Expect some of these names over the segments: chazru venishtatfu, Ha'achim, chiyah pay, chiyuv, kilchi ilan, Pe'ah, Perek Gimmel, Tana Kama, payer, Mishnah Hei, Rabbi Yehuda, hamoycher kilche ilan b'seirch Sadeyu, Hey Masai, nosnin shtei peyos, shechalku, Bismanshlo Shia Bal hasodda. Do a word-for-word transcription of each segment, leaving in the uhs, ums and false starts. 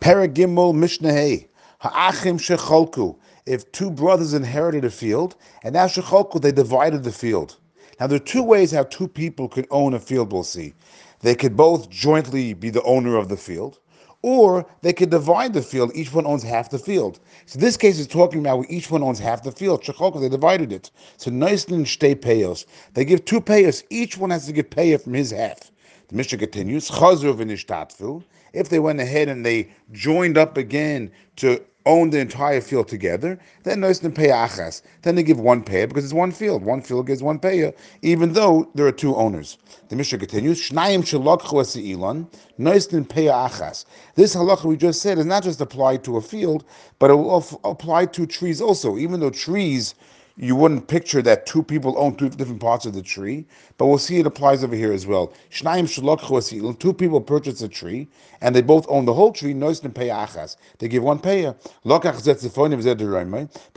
Perek Gimmel, Mishnah Hei. Ha'achim shechalku. If two brothers inherited a field, and now shechalku, they divided the field. Now there are two ways how two people could own a field, we'll see. They could both jointly be the owner of the field, or they could divide the field. Each one owns half the field. So this case is talking about where each one owns half the field. Shechalku, they divided it. So nosnin shtei peyos. They give two payers. Each one has to give payer from his half. The Mishnah continues, chazru venishtatfu. If they went ahead and they joined up again to own the entire field together, then nosnin peyachas. Then they give one payer because it's one field. One field gives one payer, even though there are two owners. The Mishnah continues, shnayim shelakchu es ilan, nosnin peyachas. This halacha we just said is not just applied to a field, but it will apply to trees also, even though trees. You wouldn't picture that two people own two different parts of the tree, but we'll see it applies over here as well. Two people purchase a tree, and they both own the whole tree. They give one payer. But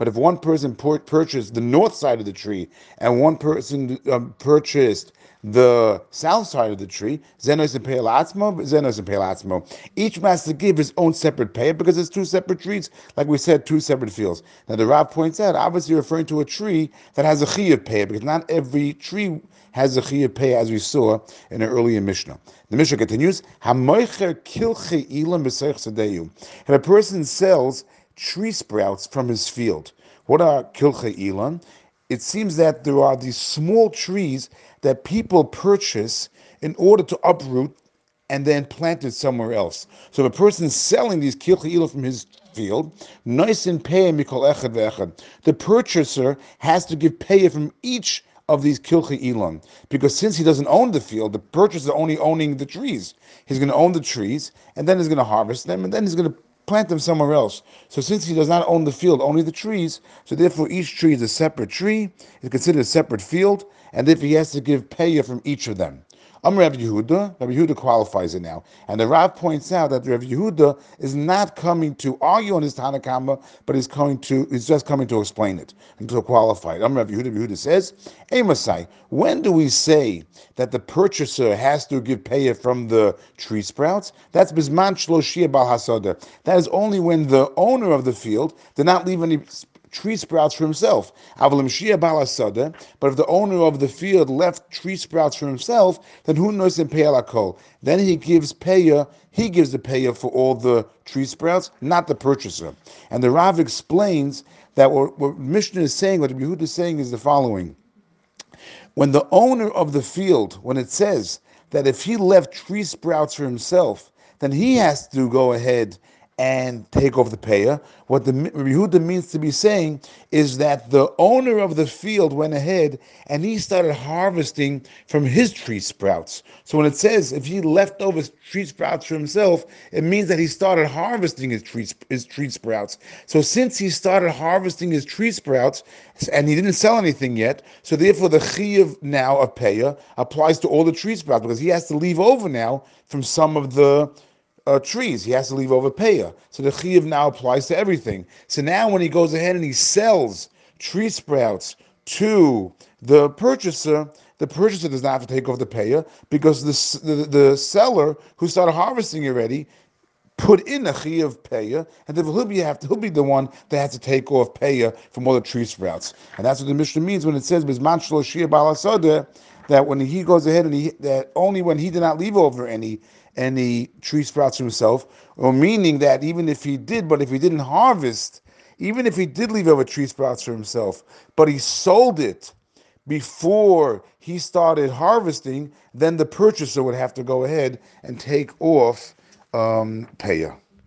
if one person purchased the north side of the tree, and one person um, purchased the south side of the tree, each one has to give his own separate payer because it's two separate trees, like we said, two separate fields. Now the Rav points out, obviously referring to a tree that has a chiyah pay, because not every tree has a chiyah pay, as we saw in an earlier Mishnah. The Mishnah continues, hamoycher kilche ilan b'seirch Sadeyu. If a person sells tree sprouts from his field, what are kilchi ilan? It seems that there are these small trees that people purchase in order to uproot and then plant it somewhere else. So the person selling these kilchi ilan from his field, the purchaser has to give pay from each of these kilchi ilan, because since he doesn't own the field, the purchaser only owning the trees. He's going to own the trees, and then he's going to harvest them, and then he's going to plant them somewhere else. So since he does not own the field, only the trees, so therefore each tree is a separate tree, it's considered a separate field, and therefore he has to give payer from each of them. Um, Rabbi Yehuda, Rabbi Yehuda qualifies it now. And the Rav points out that Rabbi Yehuda is not coming to argue on his Tana Kama, but he's coming to, he's just coming to explain it and to qualify it. Um, Rabbi Yehuda, Rabbi Yehuda says, Hey Masai, when do we say that the purchaser has to give payer from the tree sprouts? That's Bismanshlo Shia Bal hasodda. That is only when the owner of the field did not leave any tree sprouts for himself. But if the owner of the field left tree sprouts for himself, then who knows in pe'ah? Then he gives payer, he gives the payer for all the tree sprouts, not the purchaser. And the Rav explains that what, what Mishnah is saying, what Yehuda is saying is the following. When the owner of the field, when it says that if he left tree sprouts for himself, then he has to go ahead and take off the payer. What the Yehuda means to be saying is that the owner of the field went ahead and he started harvesting from his tree sprouts. So when it says if he left over tree sprouts for himself, it means that he started harvesting his tree, his tree sprouts. So since he started harvesting his tree sprouts and he didn't sell anything yet, so therefore the chiyuv now of payer applies to all the tree sprouts because he has to leave over now from some of the Uh, trees, he has to leave over pe'ah. So the chiyuv now applies to everything. So now when he goes ahead and he sells tree sprouts to the purchaser, the purchaser does not have to take off the pe'ah because the, the, the seller who started harvesting already put in a chiyuv payer, and then he'll be, have to, he'll be the one that has to take off payer from all the tree sprouts. And that's what the Mishnah means when it says, Bismanshlo Shia Bal hasodda, that when he goes ahead and he, that only when he did not leave over any any tree sprouts himself, or meaning that even if he did, but if he didn't harvest, even if he did leave over tree sprouts for himself, but he sold it before he started harvesting, then the purchaser would have to go ahead and take off um, payer.